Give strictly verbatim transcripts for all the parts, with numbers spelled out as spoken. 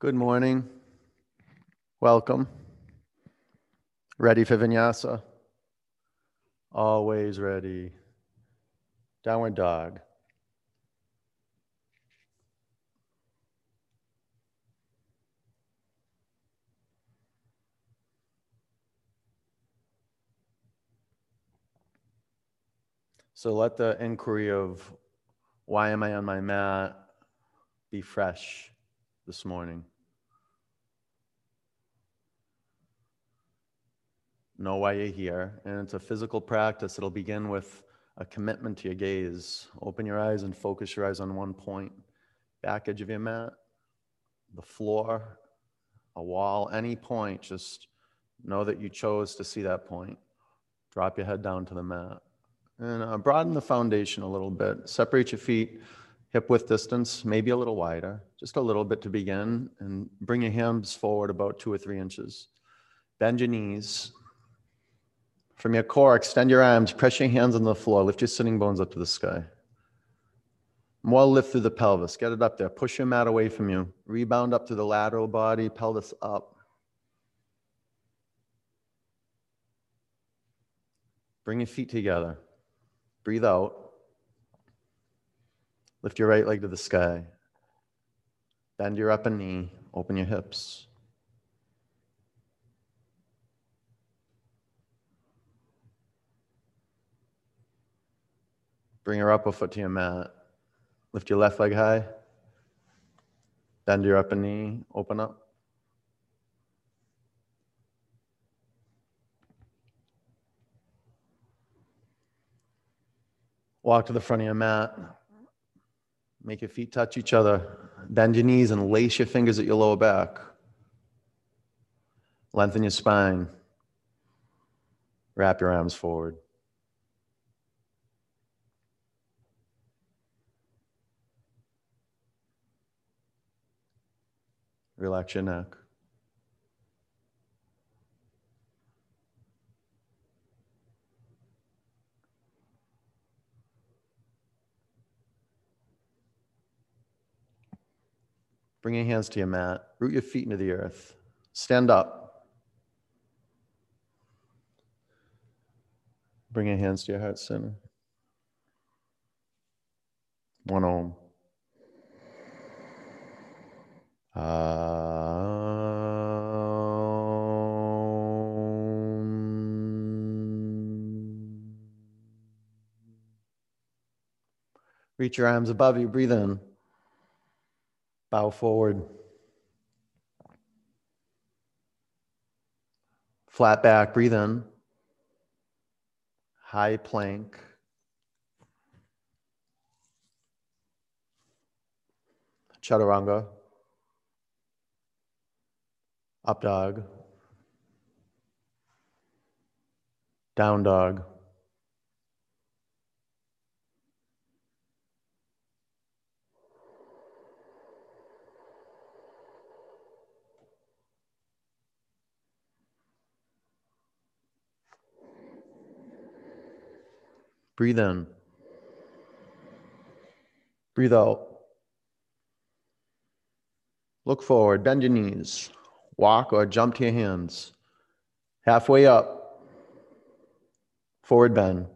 Good morning. Welcome. Ready for vinyasa? Always ready. Downward dog. So let the inquiry of why am I on my mat be fresh this morning. Know why you're here. And it's a physical practice. It'll begin with a commitment to your gaze. Open your eyes and focus your eyes on one point. Back edge of your mat, the floor, a wall, any point. Just know that you chose to see that point. Drop your head down to the mat. And uh, broaden the foundation a little bit. Separate your feet. Hip width distance, maybe a little wider, just a little bit to begin, and bring your hands forward about two or three inches. Bend your knees. From your core, extend your arms, press your hands on the floor, lift your sitting bones up to the sky. More lift through the pelvis, get it up there, push your mat away from you. Rebound up through the lateral body, pelvis up. Bring your feet together, breathe out. Lift your right leg to the sky. Bend your upper knee. Open your hips. Bring your upper foot to your mat. Lift your left leg high. Bend your upper knee. Open up. Walk to the front of your mat. Make your feet touch each other. Bend your knees and lace your fingers at your lower back. Lengthen your spine. Wrap your arms forward. Relax your neck. Bring your hands to your mat. Root your feet into the earth. Stand up. Bring your hands to your heart center. One Om. Om. Reach your arms above you. Breathe in. Bow forward. Flat back, breathe in. High plank. Chaturanga. Up dog. Down dog. Breathe in. Breathe out. Look forward. Bend your knees. Walk or jump to your hands. Halfway up. Forward bend.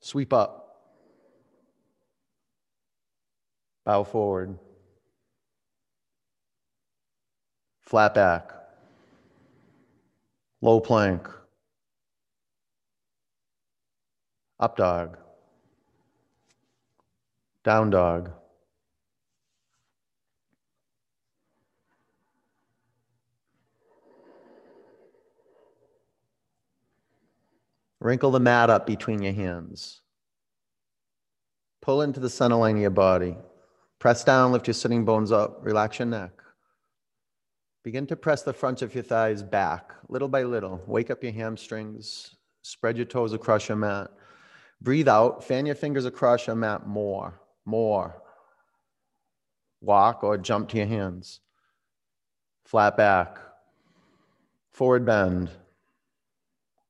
Sweep up. Bow forward. Flat back. Low plank. Up dog, down dog. Wrinkle the mat up between your hands. Pull into the center line of your body. Press down, lift your sitting bones up, relax your neck. Begin to press the front of your thighs back, little by little. Wake up your hamstrings, spread your toes across your mat. Breathe out, fan your fingers across your mat more, more. Walk or jump to your hands. Flat back, forward bend.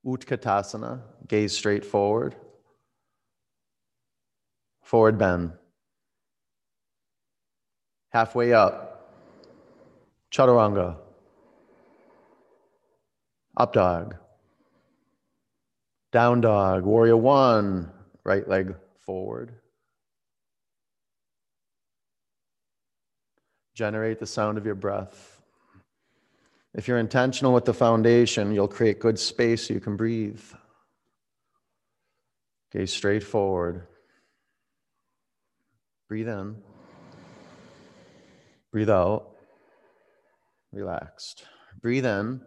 Utkatasana, gaze straight forward. Forward bend. halfway up, chaturanga, up dog, down dog, warrior one, right leg forward. Generate the sound of your breath. If you're intentional with the foundation, you'll create good space so you can breathe. Gaze straight forward. Breathe in. Breathe out. Relaxed. Breathe in.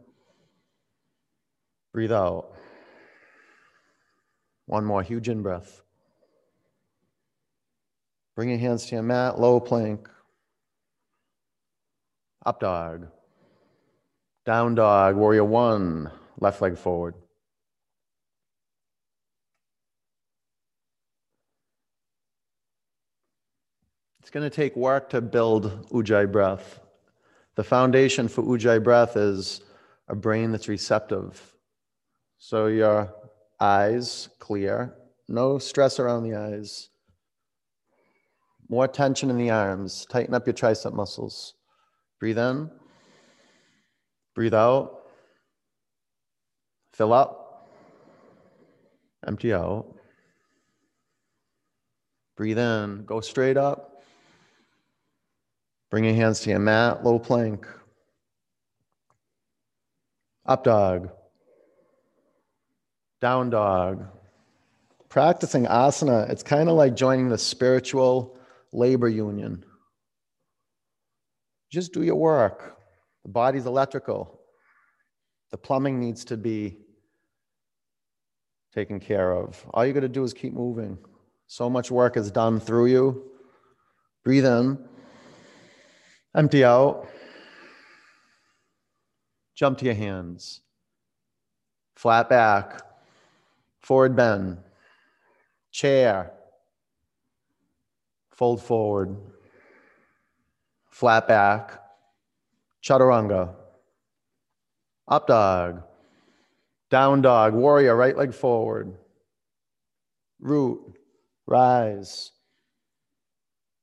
Breathe out. One more huge in breath. Bring your hands to your mat, low plank. Up dog, down dog, warrior one, left leg forward. It's going to take work to build Ujjayi breath. The foundation for Ujjayi breath is a brain that's receptive. So your eyes clear, no stress around the eyes. More tension in the arms, tighten up your tricep muscles. Breathe in, breathe out, fill up, empty out. Breathe in, go straight up. Bring your hands to your mat, low plank. Up dog, down dog. Practicing asana, it's kind of like joining the spiritual labor union. Just do your work. The body's electrical. The plumbing needs to be taken care of. All you got to do is keep moving. So much work is done through you. Breathe in. Empty out. Jump to your hands. Flat back. Forward bend. Chair. Fold forward. Flat back, chaturanga, up dog, down dog, warrior, right leg forward, root, rise,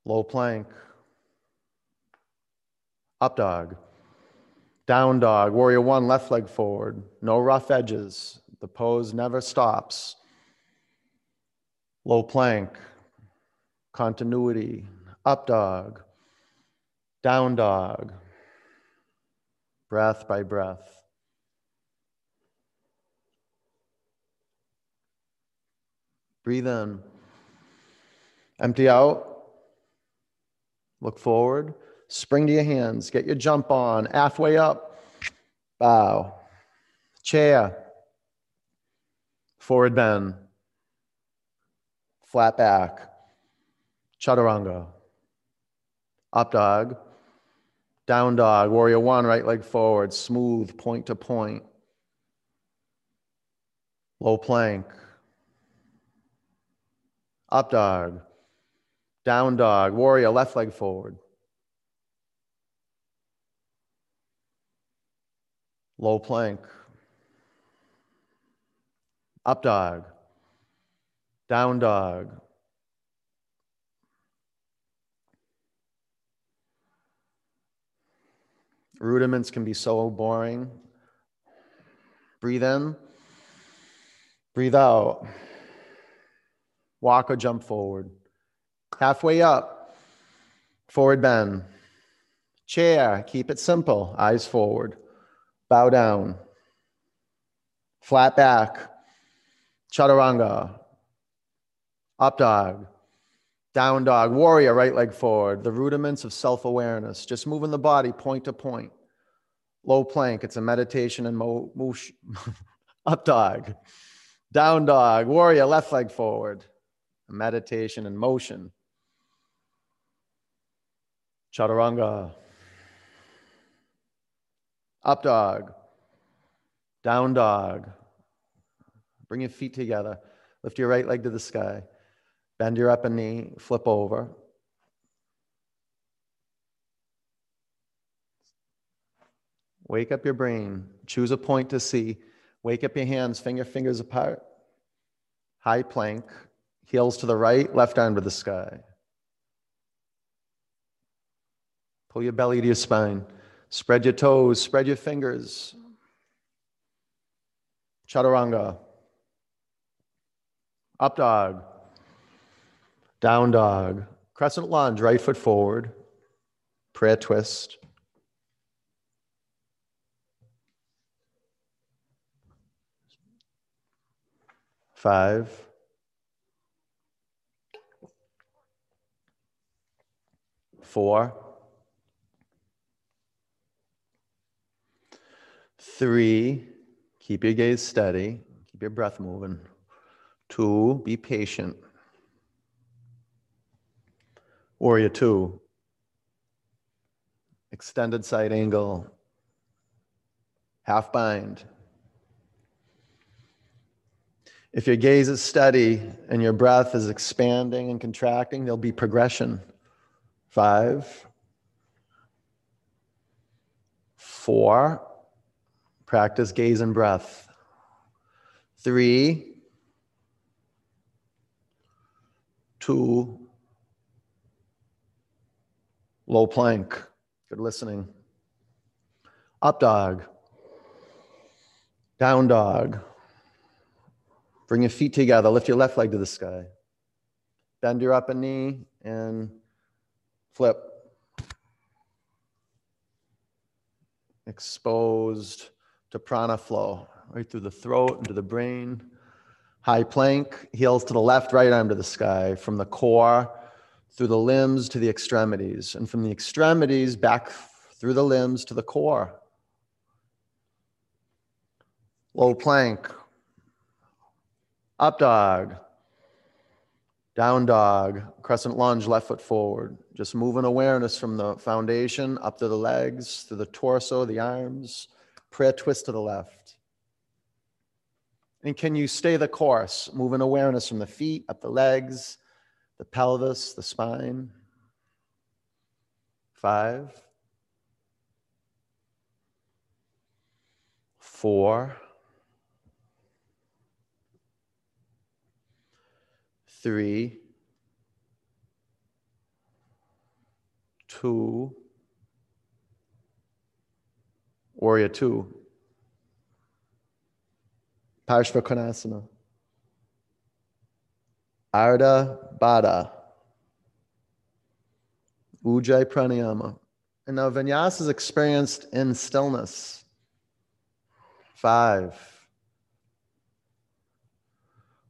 low plank, up dog, down dog, warrior one, left leg forward, no rough edges, the pose never stops, low plank, continuity, up dog, down dog, breath by breath. Breathe in, empty out, look forward, spring to your hands, get your jump on, halfway up, bow, chair, forward bend, flat back, chaturanga, up dog, down dog, warrior one, right leg forward, smooth, point to point. Low plank. Up dog, down dog, warrior, left leg forward. Low plank. Up dog, down dog. Rudiments can be so boring. Breathe in, breathe out. Walk or jump forward. Halfway up, forward bend. Chair, keep it simple, eyes forward. Bow down. Flat back, chaturanga. Up dog, down dog, warrior, right leg forward. The rudiments of self-awareness. Just moving the body point to point. Low plank, it's a meditation and mo moosh. Up dog, down dog, warrior, left leg forward. A meditation and motion. Chaturanga. Up dog, down dog. Bring your feet together. Lift your right leg to the sky. Bend your upper knee, flip over. Wake up your brain, choose a point to see. Wake up your hands, finger, fingers apart. High plank, heels to the right, left arm to the sky. Pull your belly to your spine. Spread your toes, spread your fingers. Chaturanga. Up dog. Down dog. Crescent lunge, right foot forward. Prayer twist. Five. Four. Three, keep your gaze steady, keep your breath moving. Two, be patient. Warrior two, extended side angle, half bind. If your gaze is steady and your breath is expanding and contracting, there'll be progression. Five, four, practice gaze and breath. Three, two, low plank. Good listening. Up dog, down dog. Bring your feet together, lift your left leg to the sky. Bend your upper knee and flip. Exposed to prana flow, right through the throat, into the brain. High plank, heels to the left, right arm to the sky, from the core, through the limbs to the extremities, and from the extremities back through the limbs to the core. Low plank, up dog, down dog, crescent lunge, left foot forward. Just moving awareness from the foundation, up to the legs, through the torso, the arms. Prayer twist to the left. And can you stay the course, moving awareness from the feet, up the legs, the pelvis, the spine. Five. Four. Three. Two. Warrior two, parshvakonasana, Arda Bada, Ujjayi Pranayama. And now Vinyasa is experienced in stillness. Five,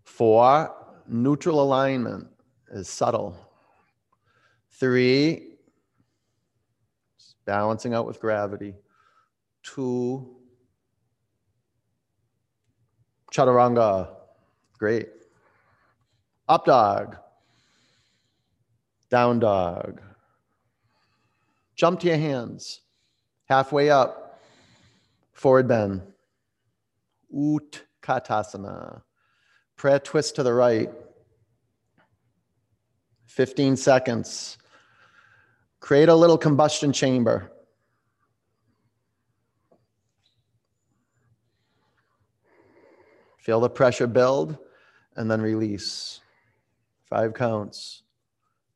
four, neutral alignment is subtle. Three, balancing out with gravity. Two, chaturanga, great. Up dog, down dog. Jump to your hands, halfway up, forward bend. Utkatasana, prayer twist to the right. fifteen seconds. Create a little combustion chamber. Feel the pressure build and then release. Five counts.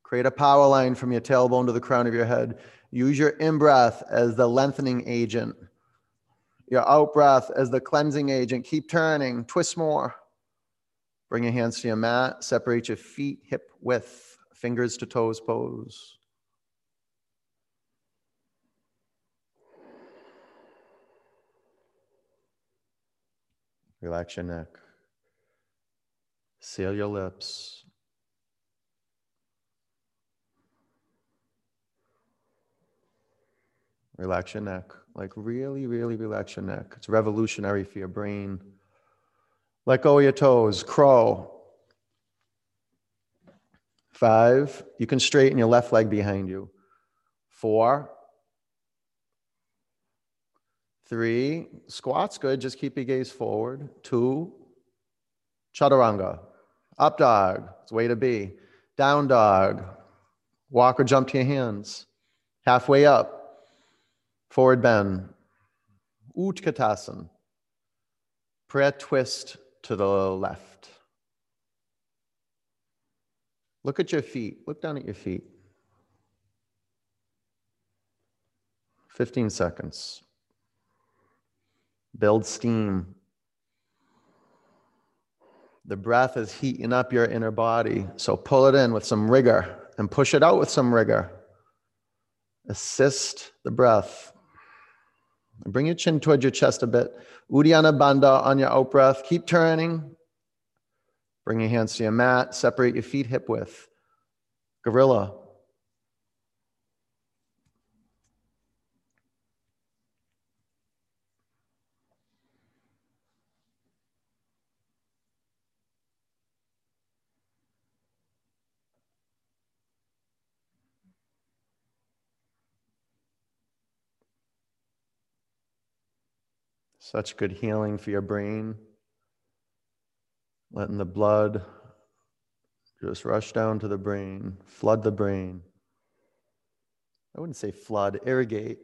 Create a power line from your tailbone to the crown of your head. Use your in-breath as the lengthening agent. Your out-breath as the cleansing agent. Keep turning, twist more. Bring your hands to your mat. Separate your feet hip width. Fingers to toes pose. Relax your neck. Seal your lips. Relax your neck. Like really, really relax your neck. It's revolutionary for your brain. Let go of your toes. Crow. Five. You can straighten your left leg behind you. Four. Three, squat's good, just keep your gaze forward. Two, chaturanga, up dog, it's way to be. Down dog, walk or jump to your hands. Halfway up, forward bend. Utkatasana, prayer twist to the left. Look at your feet, look down at your feet. fifteen seconds. Build steam. The breath is heating up your inner body. So pull it in with some rigor and push it out with some rigor. Assist the breath. Bring your chin towards your chest a bit. Udiyana Banda on your out breath. Keep turning. Bring your hands to your mat. Separate your feet hip width. Gorilla. Such good healing for your brain. Letting the blood just rush down to the brain, flood the brain. I wouldn't say flood, irrigate,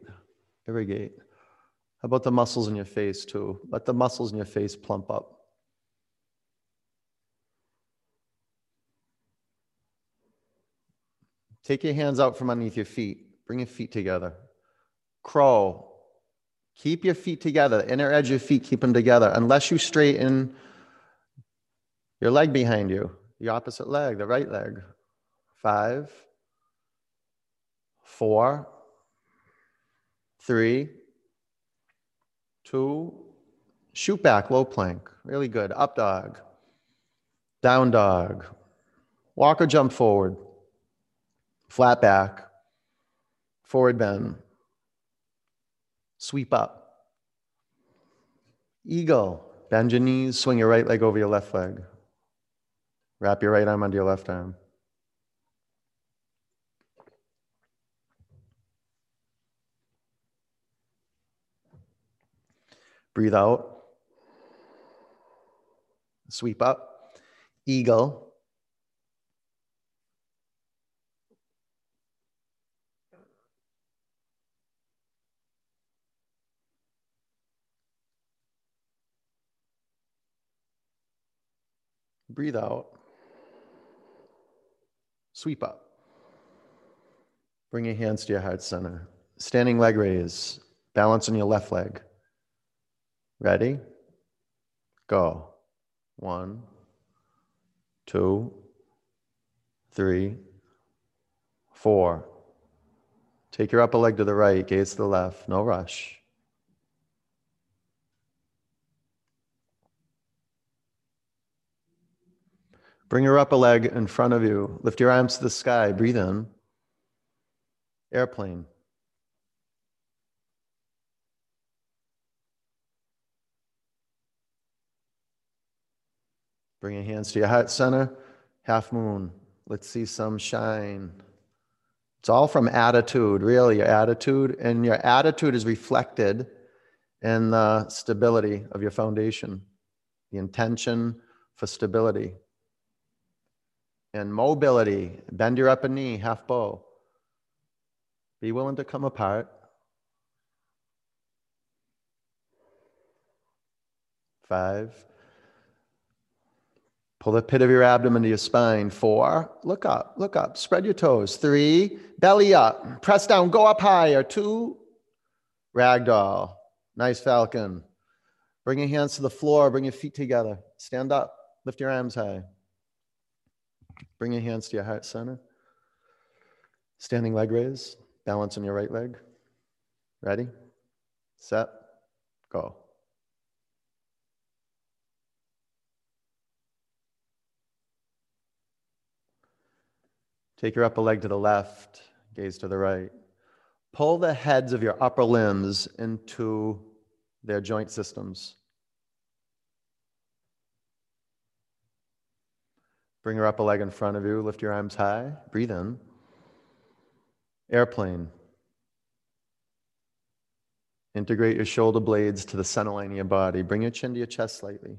irrigate. How about the muscles in your face too? Let the muscles in your face plump up. Take your hands out from underneath your feet. Bring your feet together. Crow. Keep your feet together, inner edge of your feet, keep them together. Unless you straighten your leg behind you, the opposite leg, the right leg. Five, four, three, two, shoot back, low plank. Really good. Up dog, down dog, walk or jump forward, flat back, forward bend. Sweep up. Eagle. Bend your knees. Swing your right leg over your left leg. Wrap your right arm under your left arm. Breathe out. Sweep up. Eagle. Breathe out. Sweep up. Bring your hands to your heart center. Standing leg raise. Balance on your left leg. Ready? Go. One, two, three, four. Take your upper leg to the right, gaze to the left. No rush. Bring your upper leg in front of you. Lift your arms to the sky. Breathe in. Airplane. Bring your hands to your heart center. Half moon. Let's see some shine. It's all from attitude, really, your attitude. And your attitude is reflected in the stability of your foundation, the intention for stability. And mobility, bend your upper knee, half bow. Be willing to come apart. Five. Pull the pit of your abdomen to your spine. Four. Look up, look up, spread your toes. Three. Belly up, press down, go up higher. Two. Ragdoll. Nice falcon. Bring your hands to the floor, bring your feet together. Stand up, lift your arms high. Bring your hands to your heart center. Standing leg raise. Balance on your right leg. Ready? Set. Go. Take your upper leg to the left. Gaze to the right. Pull the heads of your upper limbs into their joint systems. Bring your upper leg in front of you. Lift your arms high. Breathe in. Airplane. Integrate your shoulder blades to the center line of your body. Bring your chin to your chest slightly.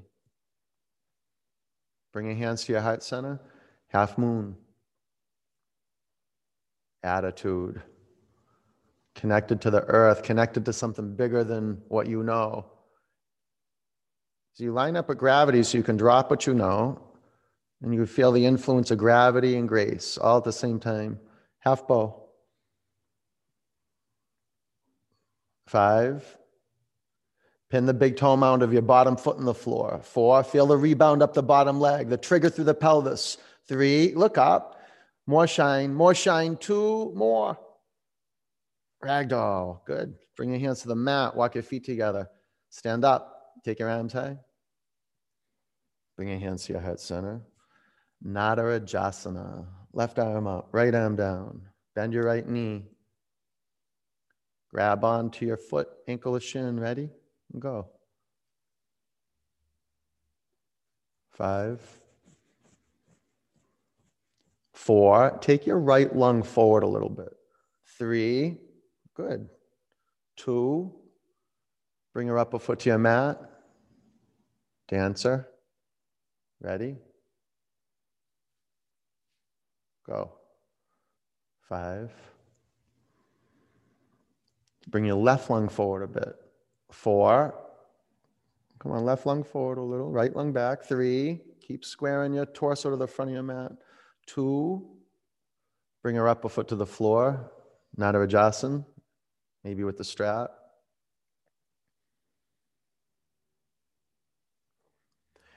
Bring your hands to your heart center. Half moon. Attitude. Connected to the earth. Connected to something bigger than what you know. So you line up with gravity so you can drop what you know. And you feel the influence of gravity and grace all at the same time. Half bow. Five. Pin the big toe mound of your bottom foot in the floor. Four. Feel the rebound up the bottom leg, the trigger through the pelvis. Three. Look up. More shine. More shine. Two more. Ragdoll. Good. Bring your hands to the mat. Walk your feet together. Stand up. Take your arms high. Bring your hands to your heart center. Natarajasana. Left arm up. Right arm down. Bend your right knee. Grab onto your foot, ankle to shin. Ready? Go. Five. Four. Take your right lung forward a little bit. Three. Good. Two. Bring your upper foot to your mat. Dancer. Ready? Go. Five. Bring your left lung forward a bit. Four. Come on, left lung forward a little. Right lung back. Three. Keep squaring your torso to the front of your mat. Two. Bring your upper foot to the floor. Natarajasana. Maybe with the strap.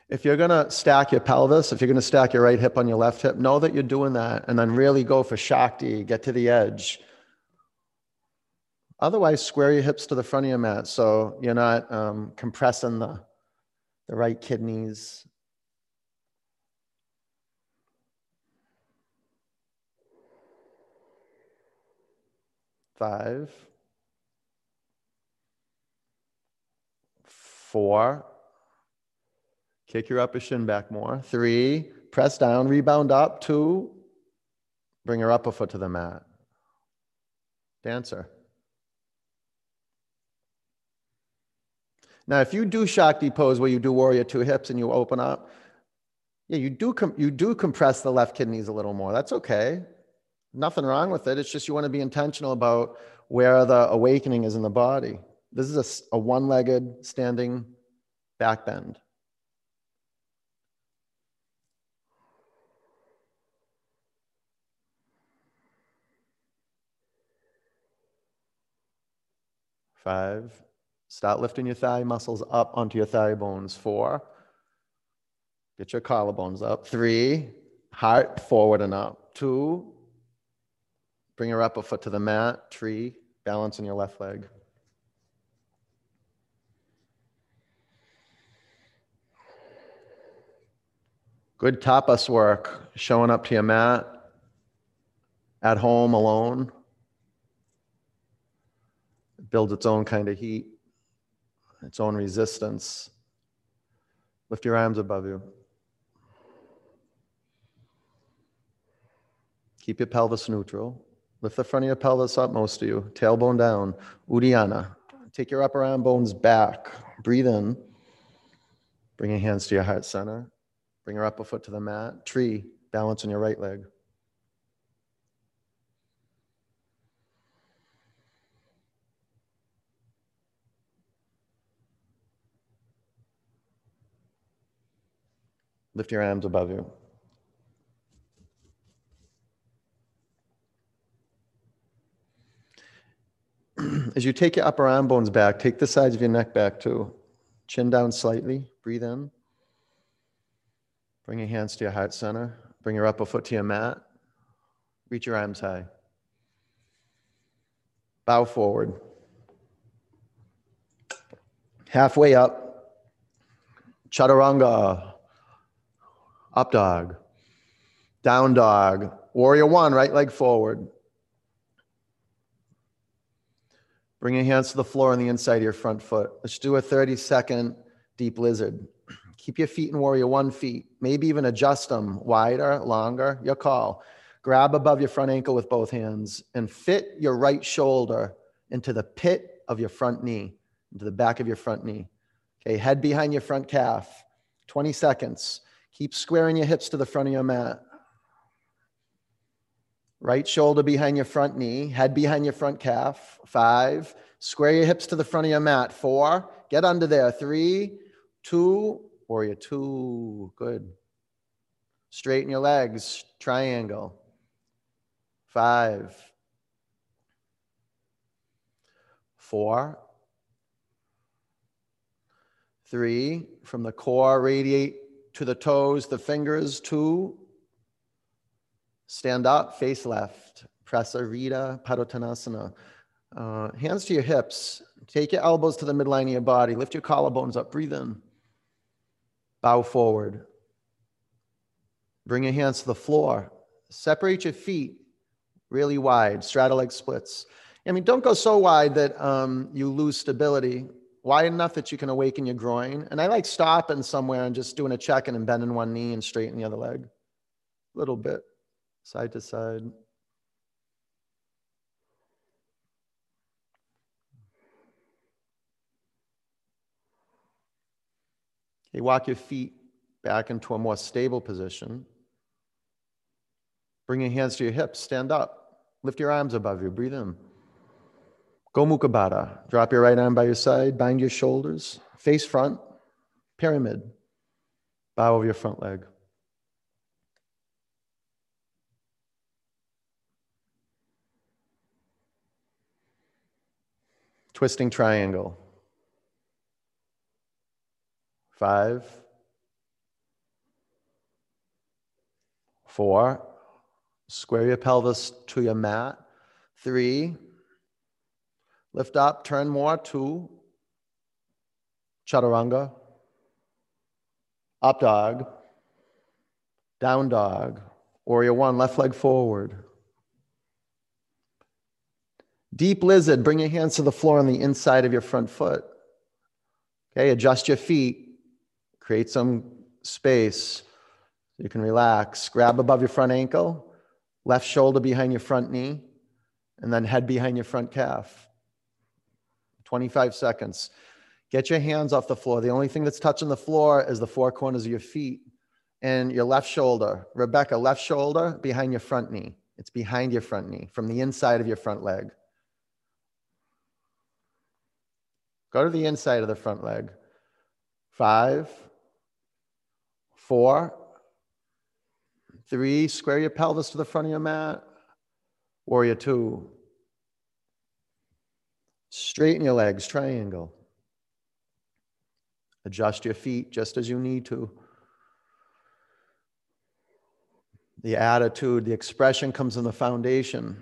If you're going to stack your pelvis, if you're going to stack your right hip on your left hip, know that you're doing that and then really go for Shakti. Get to the edge. Otherwise, square your hips to the front of your mat so you're not um, compressing the, the right kidneys. Five. Four. Kick your upper shin back more. Three. Press down. Rebound up. Two. Bring your upper foot to the mat. Dancer. Now, if you do Shakti pose where you do warrior two hips and you open up, yeah, you do, com you do compress the left kidneys a little more. That's okay. Nothing wrong with it. It's just you want to be intentional about where the awakening is in the body. This is a, a one-legged standing back bend. Five. Start lifting your thigh muscles up onto your thigh bones. Four. Get your collarbones up. Three. Heart forward and up. Two. Bring your upper foot to the mat. Tree. Balance on your left leg. Good tapas work. Showing up to your mat. At home, alone. It builds its own kind of heat. Its own resistance. Lift your arms above you. Keep your pelvis neutral. Lift the front of your pelvis up, most of you. Tailbone down. Udiyana. Take your upper arm bones back. Breathe in. Bring your hands to your heart center. Bring your upper foot to the mat. Tree. Balance on your right leg. Lift your arms above you. As you take your upper arm bones back, take the sides of your neck back too. Chin down slightly, breathe in. Bring your hands to your heart center. Bring your upper foot to your mat. Reach your arms high. Bow forward. Halfway up. Chaturanga. Up dog, down dog, warrior one, right leg forward. Bring your hands to the floor on the inside of your front foot. Let's do a thirty second deep lizard. Keep your feet in warrior one feet, maybe even adjust them wider, longer, your call. Grab above your front ankle with both hands and fit your right shoulder into the pit of your front knee, into the back of your front knee. Okay, head behind your front calf, twenty seconds. Keep squaring your hips to the front of your mat. Right shoulder behind your front knee, head behind your front calf. Five, square your hips to the front of your mat. Four, get under there. Three, two, warrior two, good. Straighten your legs, triangle. Five, four, Three, from the core, radiate to the toes, the fingers. Two, stand up, face left. Prasarita Padottanasana. Uh, hands to your hips. Take your elbows to the midline of your body. Lift your collarbones up. Breathe in. Bow forward. Bring your hands to the floor. Separate your feet really wide. Straddle leg splits. I mean, don't go so wide that um, you lose stability. Wide enough that you can awaken your groin. And I like stopping somewhere and just doing a check-in and bending one knee and straightening the other leg. A little bit. Side to side. Okay, walk your feet back into a more stable position. Bring your hands to your hips. Stand up. Lift your arms above you. Breathe in. Komukabara. Drop your right arm by your side. Bind your shoulders. Face front. Pyramid. Bow over your front leg. Twisting triangle. Five. Four. Square your pelvis to your mat. Three. Lift up, turn more. Two. Chaturanga. Up dog. Down dog. Warrior one, left leg forward. Deep lizard, bring your hands to the floor on the inside of your front foot. Okay, adjust your feet. Create some space. You can relax. Grab above your front ankle. Left shoulder behind your front knee. And then head behind your front calf. twenty-five seconds. Get your hands off the floor. The only thing that's touching the floor is the four corners of your feet and your left shoulder. Rebecca, left shoulder behind your front knee. It's behind your front knee, from the inside of your front leg. Go to the inside of the front leg. Five, four, three, square your pelvis to the front of your mat. Warrior two. Straighten your legs, triangle. Adjust your feet just as you need to. The attitude, the expression comes in the foundation.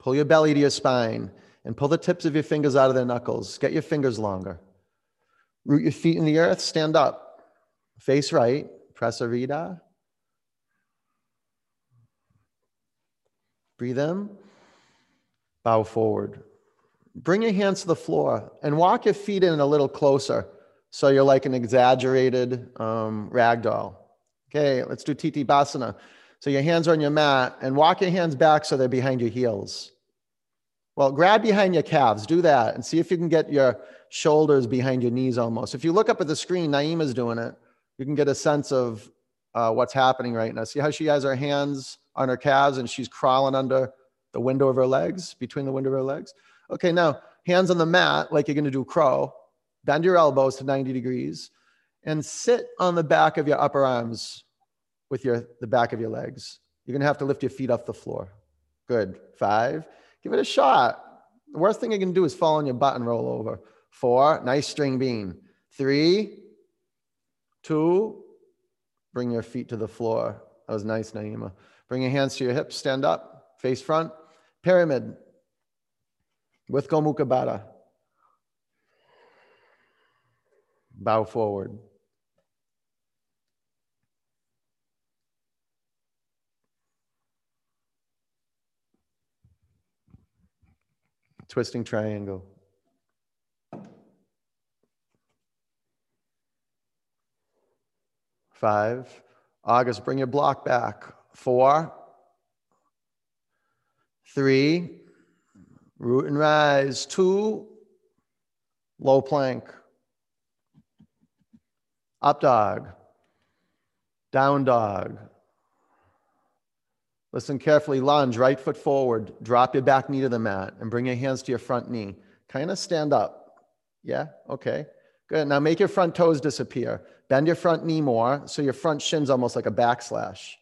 Pull your belly to your spine and pull the tips of your fingers out of their knuckles. Get your fingers longer. Root your feet in the earth, stand up. Face right, Prasarita. Breathe in. Bow forward. Bring your hands to the floor and walk your feet in a little closer so you're like an exaggerated um, ragdoll. Okay, let's do Titi Basana. So your hands are on your mat and walk your hands back so they're behind your heels. Well, grab behind your calves. Do that and see if you can get your shoulders behind your knees almost. If you look up at the screen, Naima's doing it. You can get a sense of uh, what's happening right now. See how she has her hands on her calves and she's crawling under the window of her legs, between the window of her legs. Okay, now, hands on the mat, like you're gonna do crow. Bend your elbows to ninety degrees and sit on the back of your upper arms with your, the back of your legs. You're gonna have to lift your feet off the floor. Good, five, give it a shot. The worst thing you can do is fall on your butt and roll over. Four, nice string bean. Three, two, bring your feet to the floor. That was nice, Naima. Bring your hands to your hips, stand up, face front. Pyramid with Komukabara. Bow forward. Twisting triangle. Five. August, bring your block back. Four. Three. Root and rise. Two, low plank. Up dog. Down dog. Listen carefully. Lunge, right foot forward. Drop your back knee to the mat and bring your hands to your front knee. Kind of stand up. Yeah? Okay. Good. Now make your front toes disappear. Bend your front knee more so your front shin's almost like a backslash.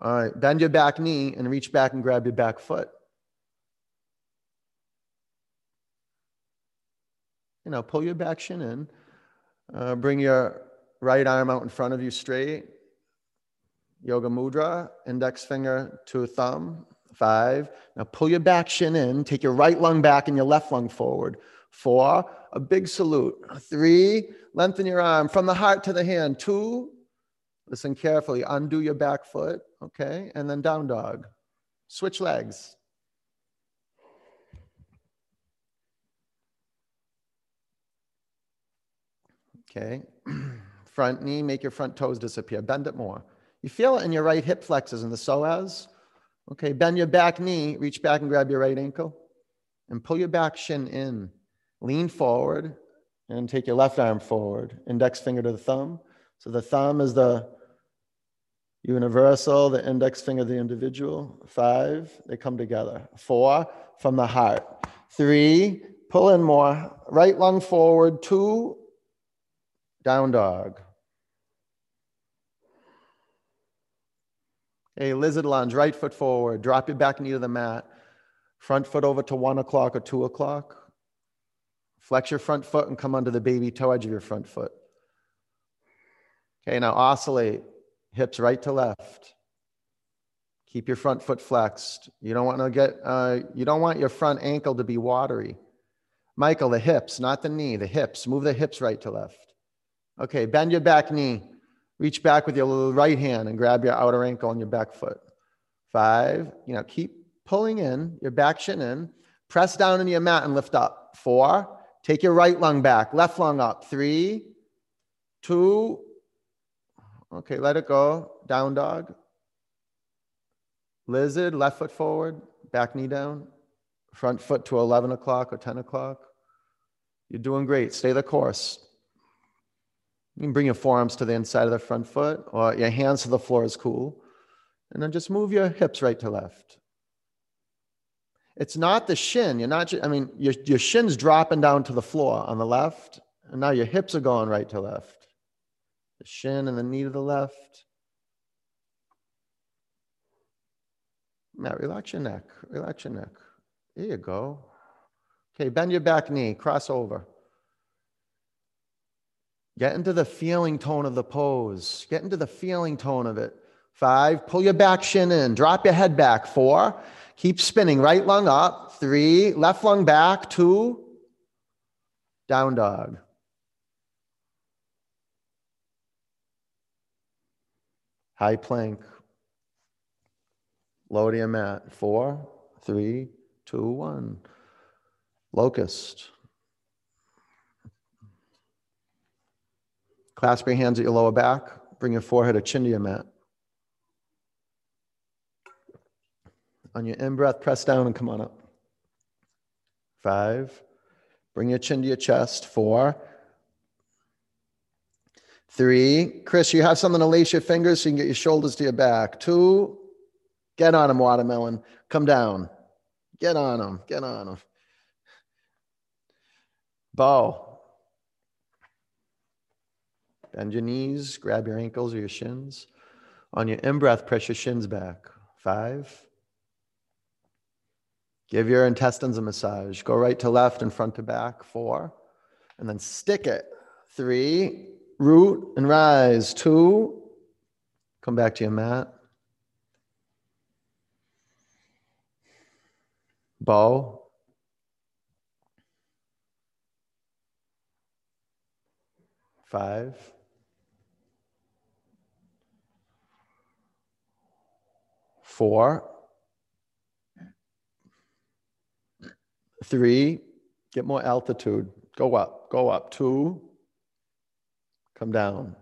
All right. Bend your back knee and reach back and grab your back foot. you know, pull your back shin in, uh, bring your right arm out in front of you straight, yoga mudra, index finger to thumb, five. Now pull your back shin in, take your right lung back and your left lung forward. Four, a big salute. Three, lengthen your arm from the heart to the hand. Two, listen carefully, undo your back foot, okay? And then down dog. Switch legs. Okay, front knee, make your front toes disappear. Bend it more. You feel it in your right hip flexors in the psoas. Okay, bend your back knee, reach back and grab your right ankle and pull your back shin in. Lean forward and take your left arm forward. Index finger to the thumb. So the thumb is the universal, the index finger the individual. Five, they come together. Four, from the heart. Three, pull in more. Right lung forward. Two, down dog. A lizard lunge, right foot forward. Drop your back knee to the mat. Front foot over to one o'clock or two o'clock. Flex your front foot and come under the baby toe edge of your front foot. Okay, now oscillate, hips right to left. Keep your front foot flexed. You don't want to get, uh, you don't want your front ankle to be watery. Michael, the hips, not the knee, the hips. Move the hips right to left. Okay, bend your back knee. Reach back with your right hand and grab your outer ankle on your back foot. Five, you know, keep pulling in, your back shin in. Press down into your mat and lift up. Four. Take your right lung back, left lung up. Three, two, okay, let it go. Down dog. Lizard, left foot forward, back knee down. Front foot to eleven o'clock or ten o'clock. You're doing great. Stay the course. You can bring your forearms to the inside of the front foot or your hands to the floor is cool. And then just move your hips right to left. It's not the shin. You're not, I mean, your, your shin's dropping down to the floor on the left. And now your hips are going right to left. The shin and the knee to the left. Now relax your neck. Relax your neck. There you go. Okay, bend your back knee. Cross over. Get into the feeling tone of the pose. Get into the feeling tone of it. Five, pull your back shin in. Drop your head back. Four, keep spinning. Right lung up. Three, left lung back. Two, down dog. High plank. Low to your mat. Four, three, two, one. Locust. Clasp your hands at your lower back. Bring your forehead or chin to your mat. On your in-breath, press down and come on up. Five. Bring your chin to your chest. Four. Three. Chris, you have something to lace your fingers so you can get your shoulders to your back. Two. Get on them, watermelon. Come down. Get on them. Get on them. Bow. Bend your knees. Grab your ankles or your shins. On your in-breath, press your shins back. Five. Give your intestines a massage. Go right to left and front to back. Four. And then stick it. Three. Root and rise. Two. Come back to your mat. Bow. Five. Four. Three, get more altitude. Go up, go up. Two, come down.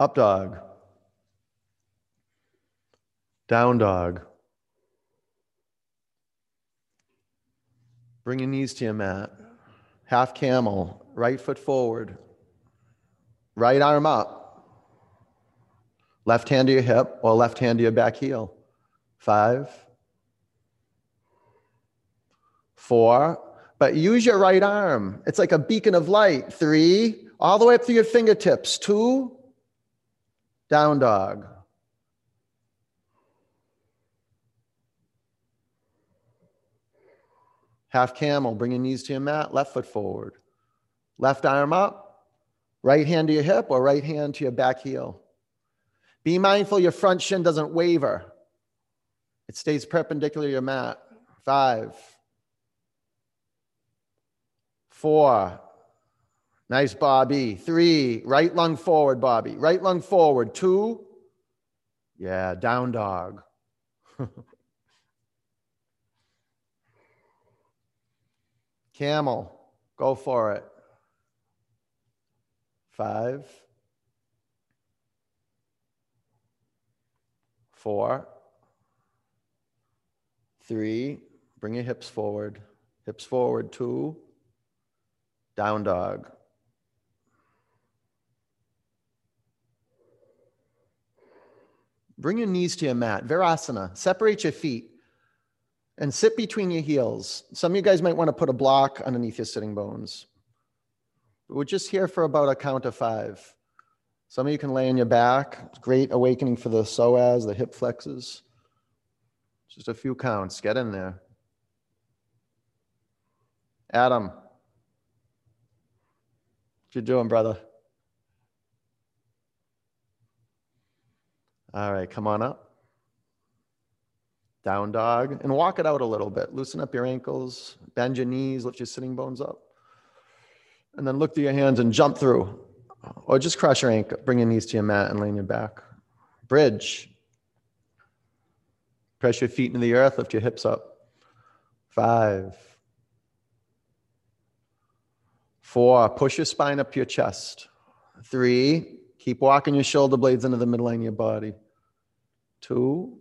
Up dog. Down dog. Bring your knees to your mat. Half camel, right foot forward. Right arm up. Left hand to your hip or left hand to your back heel. Five. Four, but use your right arm. It's like a beacon of light. Three, all the way up through your fingertips. Two, down dog. half camel, bring your knees to your mat, left foot forward. Left arm up, right hand to your hip or right hand to your back heel. Be mindful your front shin doesn't waver. It stays perpendicular to your mat. Five. Four. Nice, Bobby. Three. Right lung forward, Bobby. Right lung forward. Two. Yeah, down dog. Camel. Go for it. Five. Four. Three. Bring your hips forward. Hips forward. Two. Down dog. Bring your knees to your mat. Virasana. Separate your feet and sit between your heels. Some of you guys might want to put a block underneath your sitting bones. We're just here for about a count of five. Some of you can lay on your back. It's great awakening for the psoas, the hip flexors. Just a few counts. Get in there. Adam. What you doing, brother? All right, come on up. Down dog, and walk it out a little bit. Loosen up your ankles, bend your knees, lift your sitting bones up. And then look to your hands and jump through. Or just cross your ankle, bring your knees to your mat and lay on your back. Bridge. Press your feet into the earth, lift your hips up. Five. Four, push your spine up to your chest. Three, keep walking your shoulder blades into the midline of your body. Two.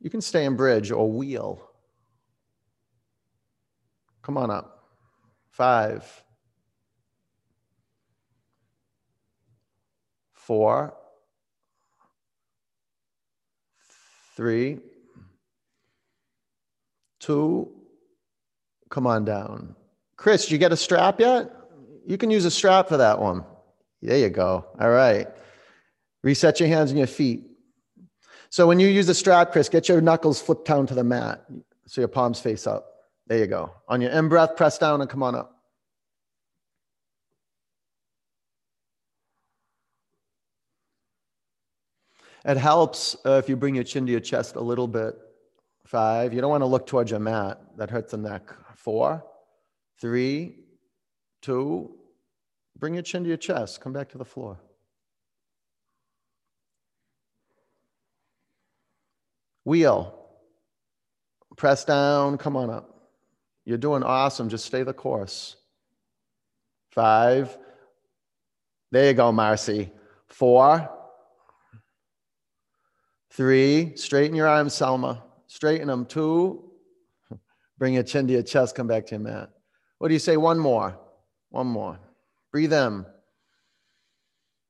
You can stay in bridge or wheel. Come on up. Five. Four. Three. Two. Come on down. Chris, did you get a strap yet? You can use a strap for that one. There you go. All right. Reset your hands and your feet. So when you use a strap, Chris, get your knuckles flipped down to the mat. So your palms face up. There you go. On your in-breath, press down and come on up. It helps uh, if you bring your chin to your chest a little bit. Five. You don't want to look towards your mat. That hurts the neck. Four, three, two. Bring your chin to your chest. Come back to the floor. Wheel, press down, come on up. You're doing awesome, just stay the course. Five, there you go, Marcy. Four, three, straighten your arms, Selma. Straighten them, two, bring your chin to your chest, come back to your mat. What do you say, one more, one more. Breathe in,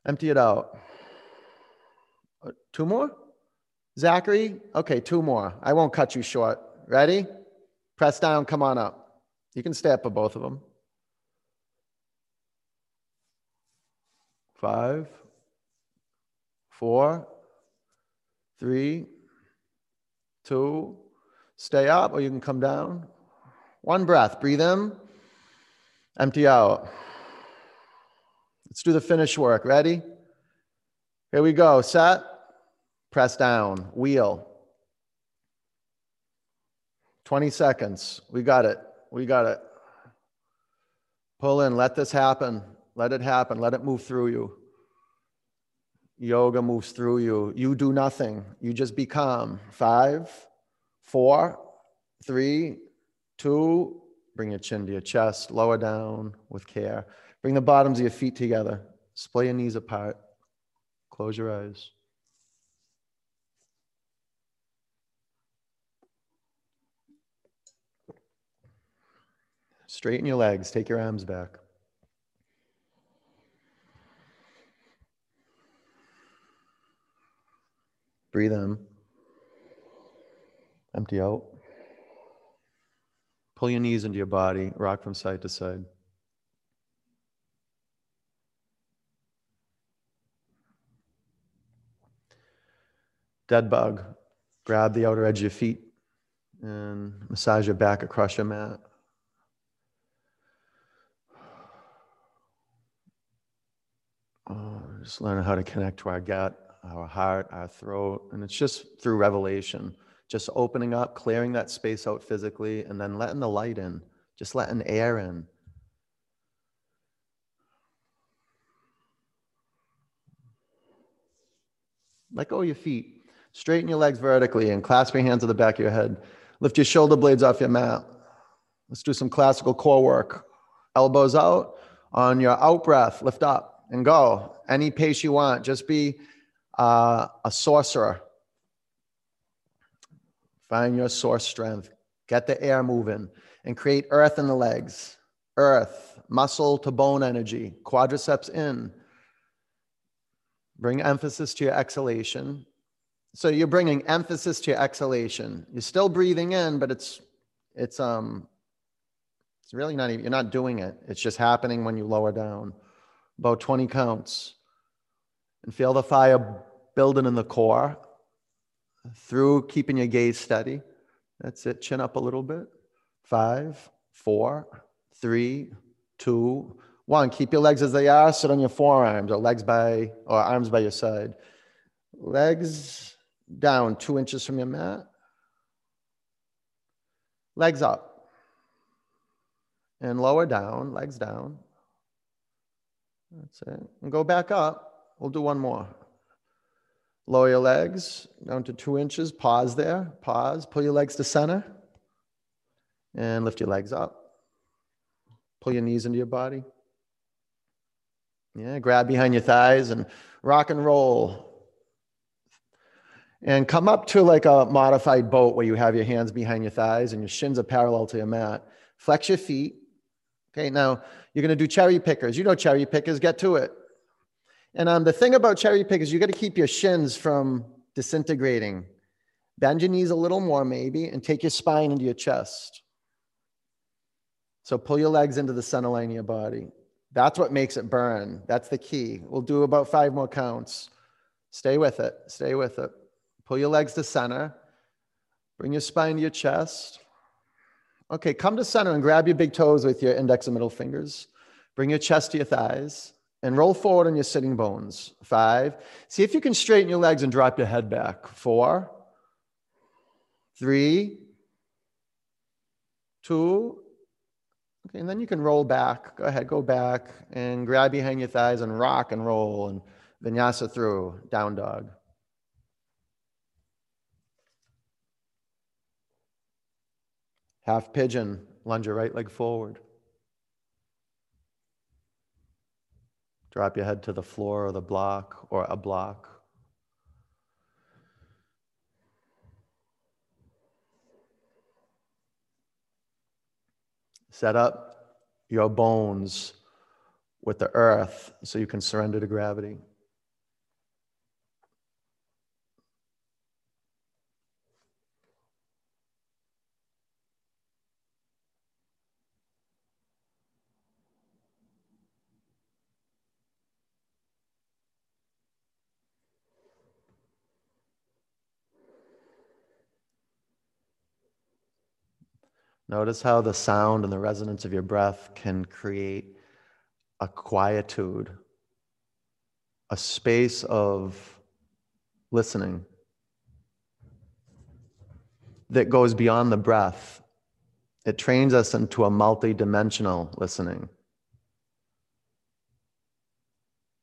empty it out. Two more? Zachary, okay, two more. I won't cut you short. Ready? Press down, come on up. You can stay up for both of them. Five, four, three, two. Stay up or you can come down. One breath, breathe in, empty out. Let's do the finish work, ready? Here we go, set. Press down, wheel. twenty seconds, we got it, we got it. Pull in, let this happen, let it happen, let it move through you. Yoga moves through you, you do nothing, you just be calm. Five, four, three, two, bring your chin to your chest, lower down with care. Bring the bottoms of your feet together, splay your knees apart, close your eyes. Straighten your legs, take your arms back. Breathe in. Empty out. Pull your knees into your body, rock from side to side. Dead bug. Grab the outer edge of your feet. And massage your back across your mat. Oh, just learning how to connect to our gut, our heart, our throat. And it's just through revelation, just opening up, clearing that space out physically, and then letting the light in, just letting air in. Let go of your feet. Straighten your legs vertically and clasp your hands at the back of your head. Lift your shoulder blades off your mat. Let's do some classical core work. Elbows out. On your out breath, lift up and go. Any pace you want. Just be uh, a sorcerer. Find your source strength. Get the air moving and create earth in the legs. Earth, muscle to bone energy. Quadriceps in. Bring emphasis to your exhalation. So you're bringing emphasis to your exhalation. You're still breathing in, but it's it's um it's really not even, you're not doing it. It's just happening when you lower down. About twenty counts. And feel the fire building in the core through keeping your gaze steady. That's it. Chin up a little bit. Five, four, three, two, one. Keep your legs as they are. Sit on your forearms or legs by or arms by your side. Legs down two inches from your mat. Legs up. And lower down, legs down. That's it. And go back up. We'll do one more. Lower your legs down to two inches. Pause there. Pause. Pull your legs to center. And lift your legs up. Pull your knees into your body. Yeah, grab behind your thighs and rock and roll. And come up to like a modified boat where you have your hands behind your thighs and your shins are parallel to your mat. Flex your feet. Okay, now you're going to do cherry pickers. You know cherry pickers, get to it. And um, the thing about cherry pickers, you got to keep your shins from disintegrating. Bend your knees a little more maybe and take your spine into your chest. So pull your legs into the center line of your body. That's what makes it burn. That's the key. We'll do about five more counts. Stay with it. Stay with it. Pull your legs to center. Bring your spine to your chest. Okay, come to center and grab your big toes with your index and middle fingers. Bring your chest to your thighs and roll forward on your sitting bones. Five. See if you can straighten your legs and drop your head back. Four, three, two. Okay, and then you can roll back. Go ahead, go back and grab behind your thighs and rock and roll and vinyasa through, down dog. Half pigeon, lunge your right leg forward. Drop your head to the floor or the block or a block. Set up your bones with the earth so you can surrender to gravity. Notice how the sound and the resonance of your breath can create a quietude, a space of listening that goes beyond the breath. It trains us into a multi-dimensional listening,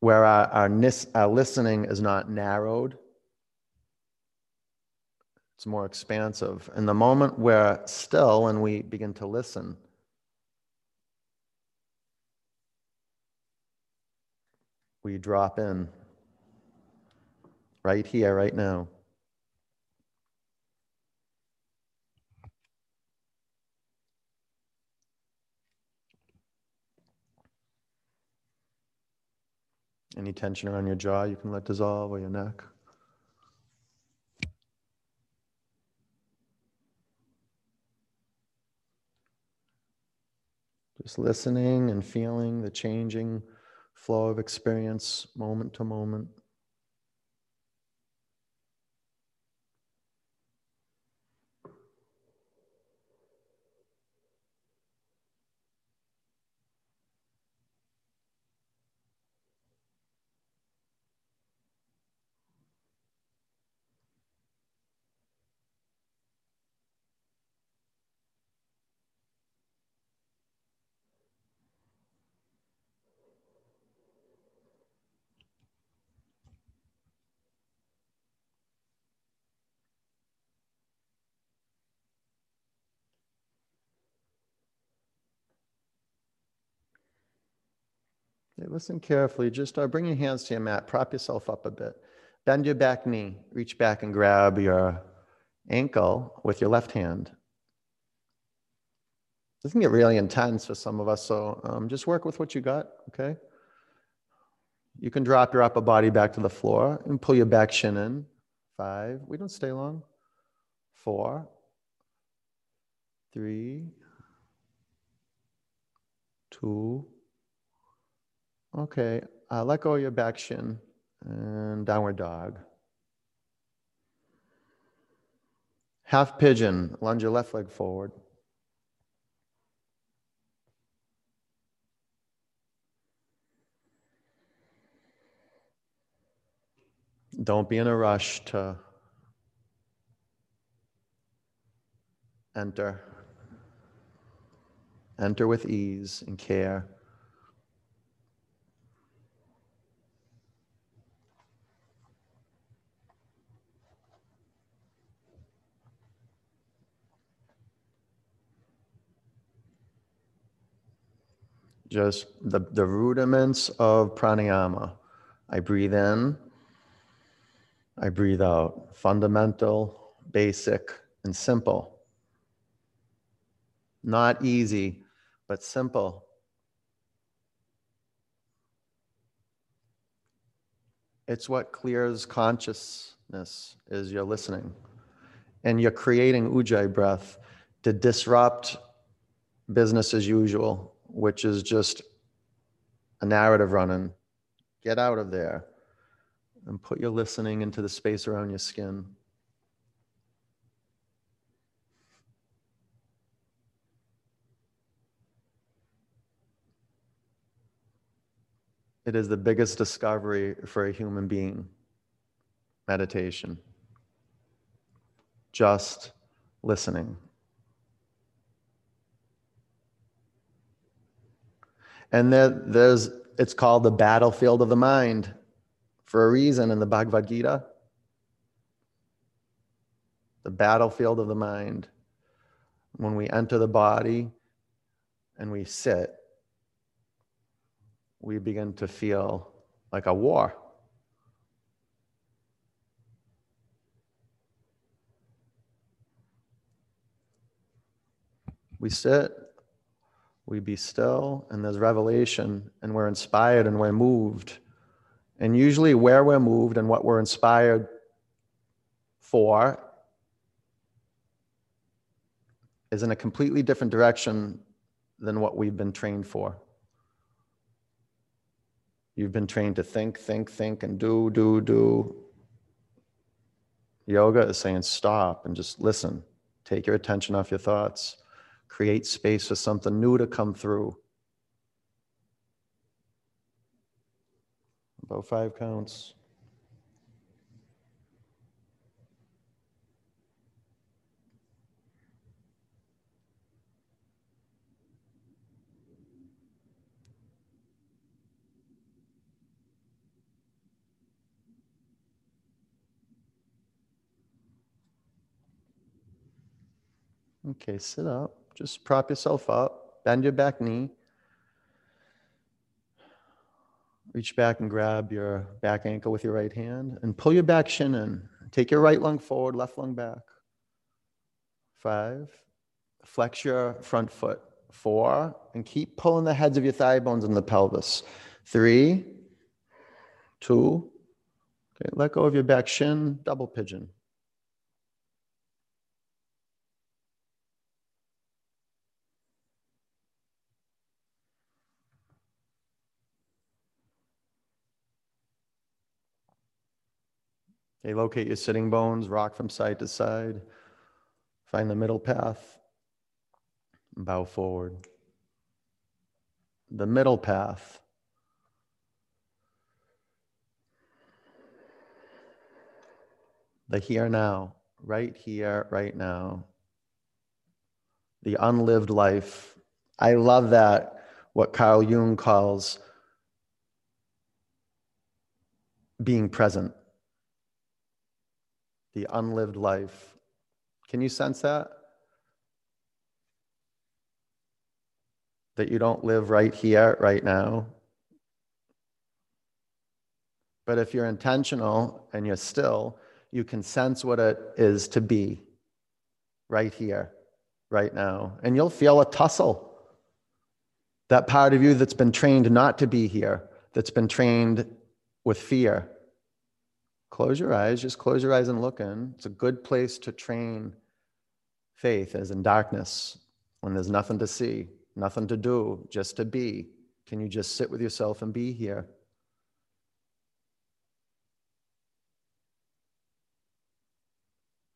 where our, our, nis- our listening is not narrowed. It's more expansive. And the moment we're still and we begin to listen, we drop in right here, right now. Any tension around your jaw you can let dissolve, or your neck. Just listening and feeling the changing flow of experience moment to moment. listen carefully. Just uh, bring your hands to your mat. Prop yourself up a bit. Bend your back knee. Reach back and grab your ankle with your left hand. This can get really intense for some of us, so um, just work with what you got, okay? You can drop your upper body back to the floor and pull your back shin in. Five, we don't stay long. Four, three, two. Okay, uh, let go of your back shin and downward dog. Half pigeon, lunge your left leg forward. Don't be in a rush to enter. Enter with ease and care. Just the, the rudiments of pranayama. I breathe in. I breathe out. Fundamental, basic, and simple. Not easy, but simple. It's what clears consciousness is you're listening. And you're creating Ujjayi breath to disrupt business as usual, which is just a narrative running. Get out of there. And put your listening into the space around your skin. It is the biggest discovery for a human being, meditation. Just listening. And there, there's, it's called the battlefield of the mind. For a reason in the Bhagavad Gita, the battlefield of the mind. When we enter the body and we sit, we begin to feel like a war. We sit, we be still, and there's revelation, and we're inspired and we're moved. And usually where we're moved and what we're inspired for is in a completely different direction than what we've been trained for. You've been trained to think, think, think, and do, do, do. Yoga is saying stop and just listen. Take your attention off your thoughts. Create space for something new to come through. About five counts. Okay, sit up. Just prop yourself up. Bend your back knee. Reach back and grab your back ankle with your right hand and pull your back shin in. Take your right lung forward, left lung back. Five, flex your front foot. Four, and keep pulling the heads of your thigh bones and the pelvis. Three, two, okay, let go of your back shin, double pigeon. Okay, locate your sitting bones, rock from side to side. Find the middle path, bow forward. The middle path. The here now, right here, right now. The unlived life. I love that, what Carl Jung calls being present. The unlived life. Can you sense that? That you don't live right here, right now. But if you're intentional and you're still, you can sense what it is to be right here, right now. And you'll feel a tussle. That part of you that's been trained not to be here, that's been trained with fear. Close your eyes, just close your eyes and look in. It's a good place to train faith, as in darkness, when there's nothing to see, nothing to do, just to be. Can you just sit with yourself and be here?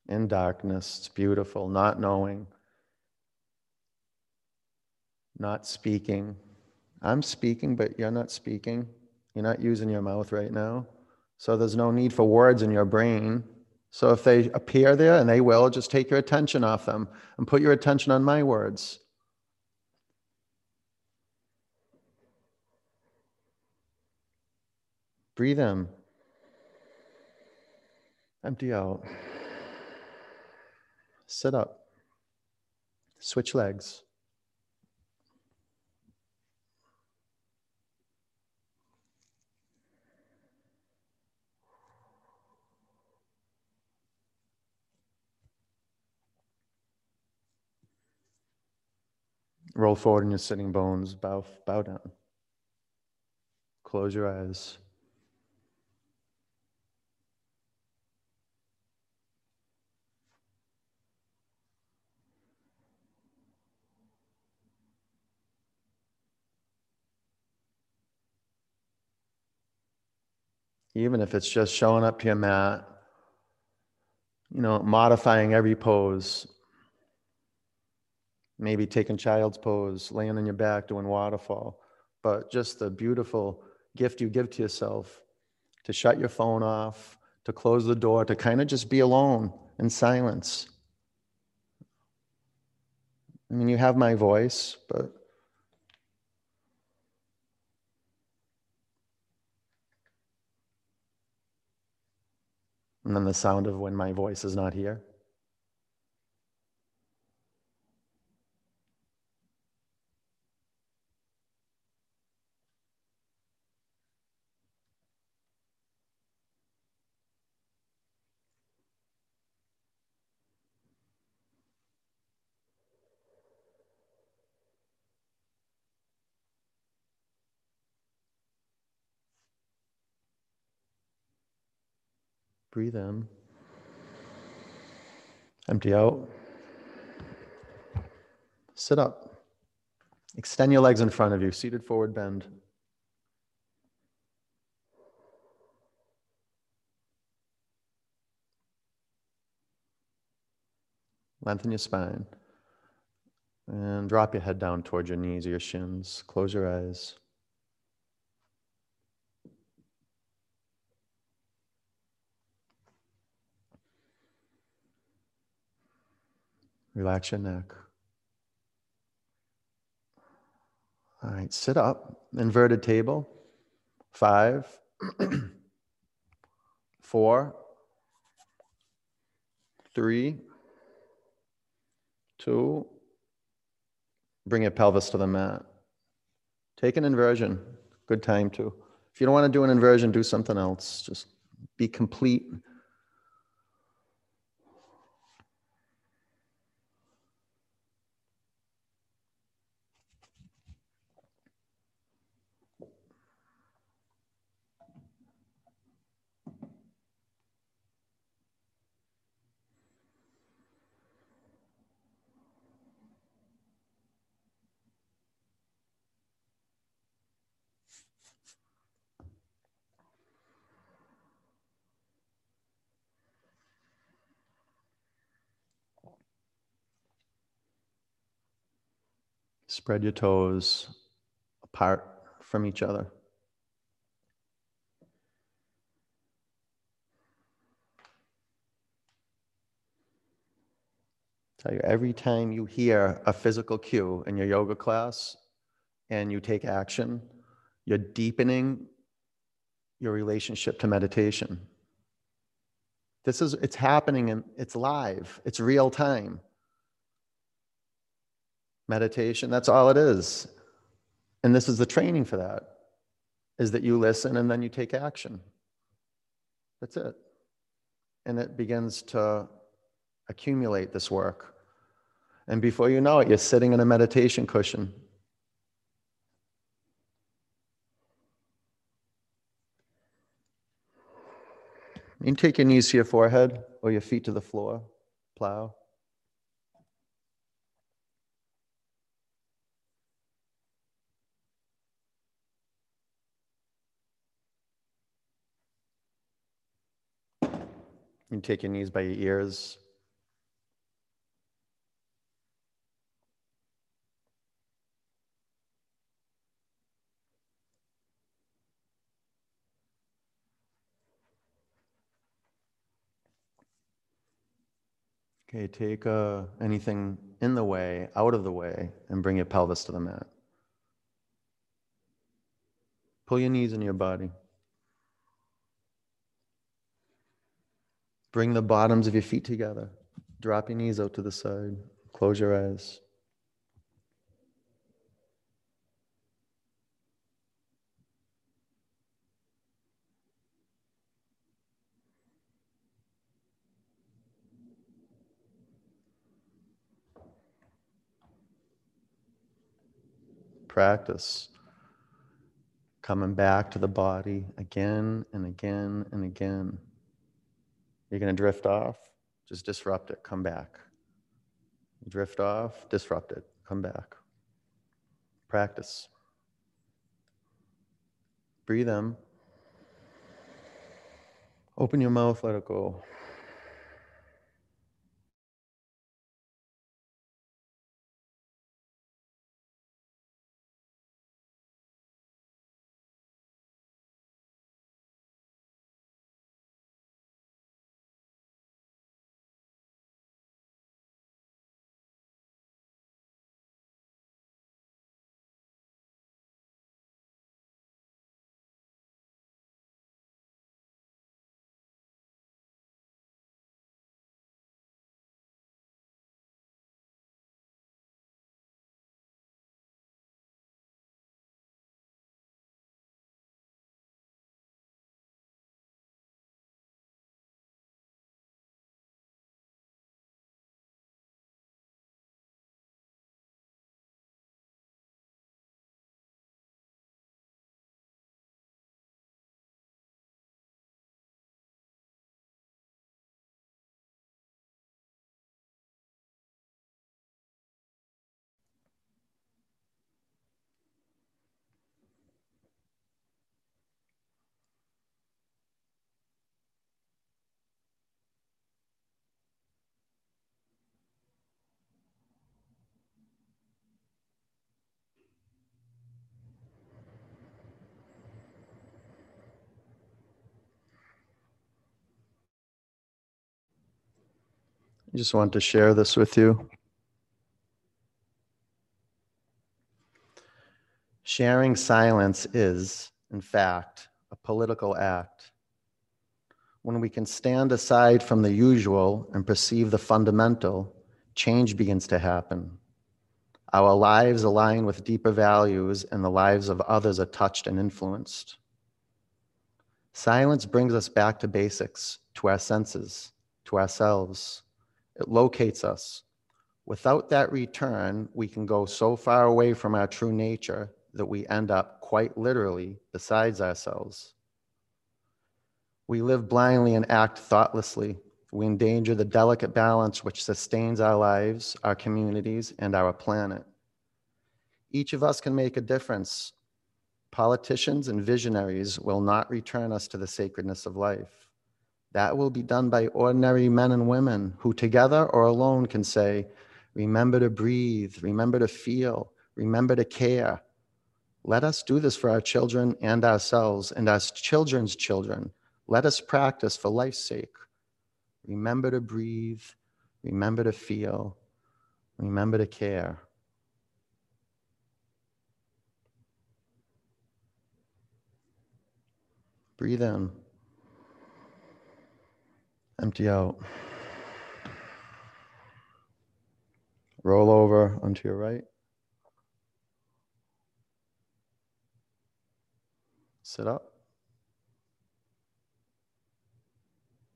In darkness, it's beautiful, not knowing, not speaking. I'm speaking, but you're not speaking. You're not using your mouth right now. So there's no need for words in your brain. So if they appear there, and they will, just take your attention off them and put your attention on my words. Breathe in. Empty out. Sit up. Switch legs. Roll forward in your sitting bones, bow, bow down. Close your eyes. Even if it's just showing up to your mat, you know, modifying every pose. Maybe taking child's pose, laying on your back, doing waterfall. But just the beautiful gift you give to yourself to shut your phone off, to close the door, to kind of just be alone in silence. I mean, you have my voice, but and then the sound of when my voice is not here. Breathe in, empty out, sit up, extend your legs in front of you, seated forward bend. Lengthen your spine and drop your head down towards your knees or your shins, close your eyes. Relax your neck. All right, sit up, inverted table. Five, four, three, two. Bring your pelvis to the mat. Take an inversion, good time to. If you don't want to do an inversion, do something else. Just be complete. Spread your toes apart from each other. Tell you, every time you hear a physical cue in your yoga class and you take action, you're deepening your relationship to meditation. This is, it's happening and it's live, it's real time. Meditation, that's all it is. And this is the training for that, is that you listen and then you take action. That's it. And it begins to accumulate this work. And before you know it, you're sitting in a meditation cushion. You can take your knees to your forehead or your feet to the floor, plow. You can take your knees by your ears. Okay, take uh, anything in the way, out of the way, and bring your pelvis to the mat. Pull your knees in your body. Bring the bottoms of your feet together. Drop your knees out to the side. Close your eyes. Practice coming back to the body again and again and again. You're going to drift off, just disrupt it, come back. Drift off, disrupt it, come back. Practice. Breathe in. Open your mouth, let it go. I just want to share this with you. Sharing silence is, in fact, a political act. When we can stand aside from the usual and perceive the fundamental, change begins to happen. Our lives align with deeper values, and the lives of others are touched and influenced. Silence brings us back to basics, to our senses, to ourselves. It locates us. Without that return, we can go so far away from our true nature that we end up quite literally besides ourselves. We live blindly and act thoughtlessly. We endanger the delicate balance which sustains our lives, our communities, and our planet. Each of us can make a difference. Politicians and visionaries will not return us to the sacredness of life. That will be done by ordinary men and women who together or alone can say, remember to breathe, remember to feel, remember to care. Let us do this for our children and ourselves and our children's children. Let us practice for life's sake. Remember to breathe, remember to feel, remember to care. Breathe in. Empty out. Roll over onto your right. Sit up.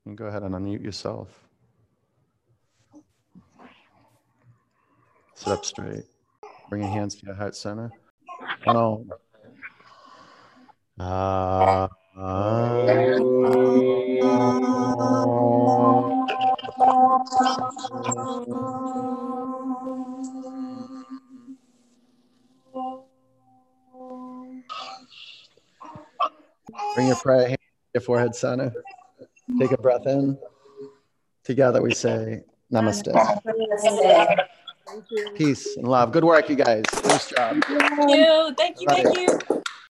You can go ahead and unmute yourself. Sit up straight. Bring your hands to your heart center. One. Uh, Bring your prayer hand to your forehead center. Take a breath in. Together we say Namaste. Namaste. Peace and love. Good work, you guys. Nice job. Thank you. Thank you. Thank you.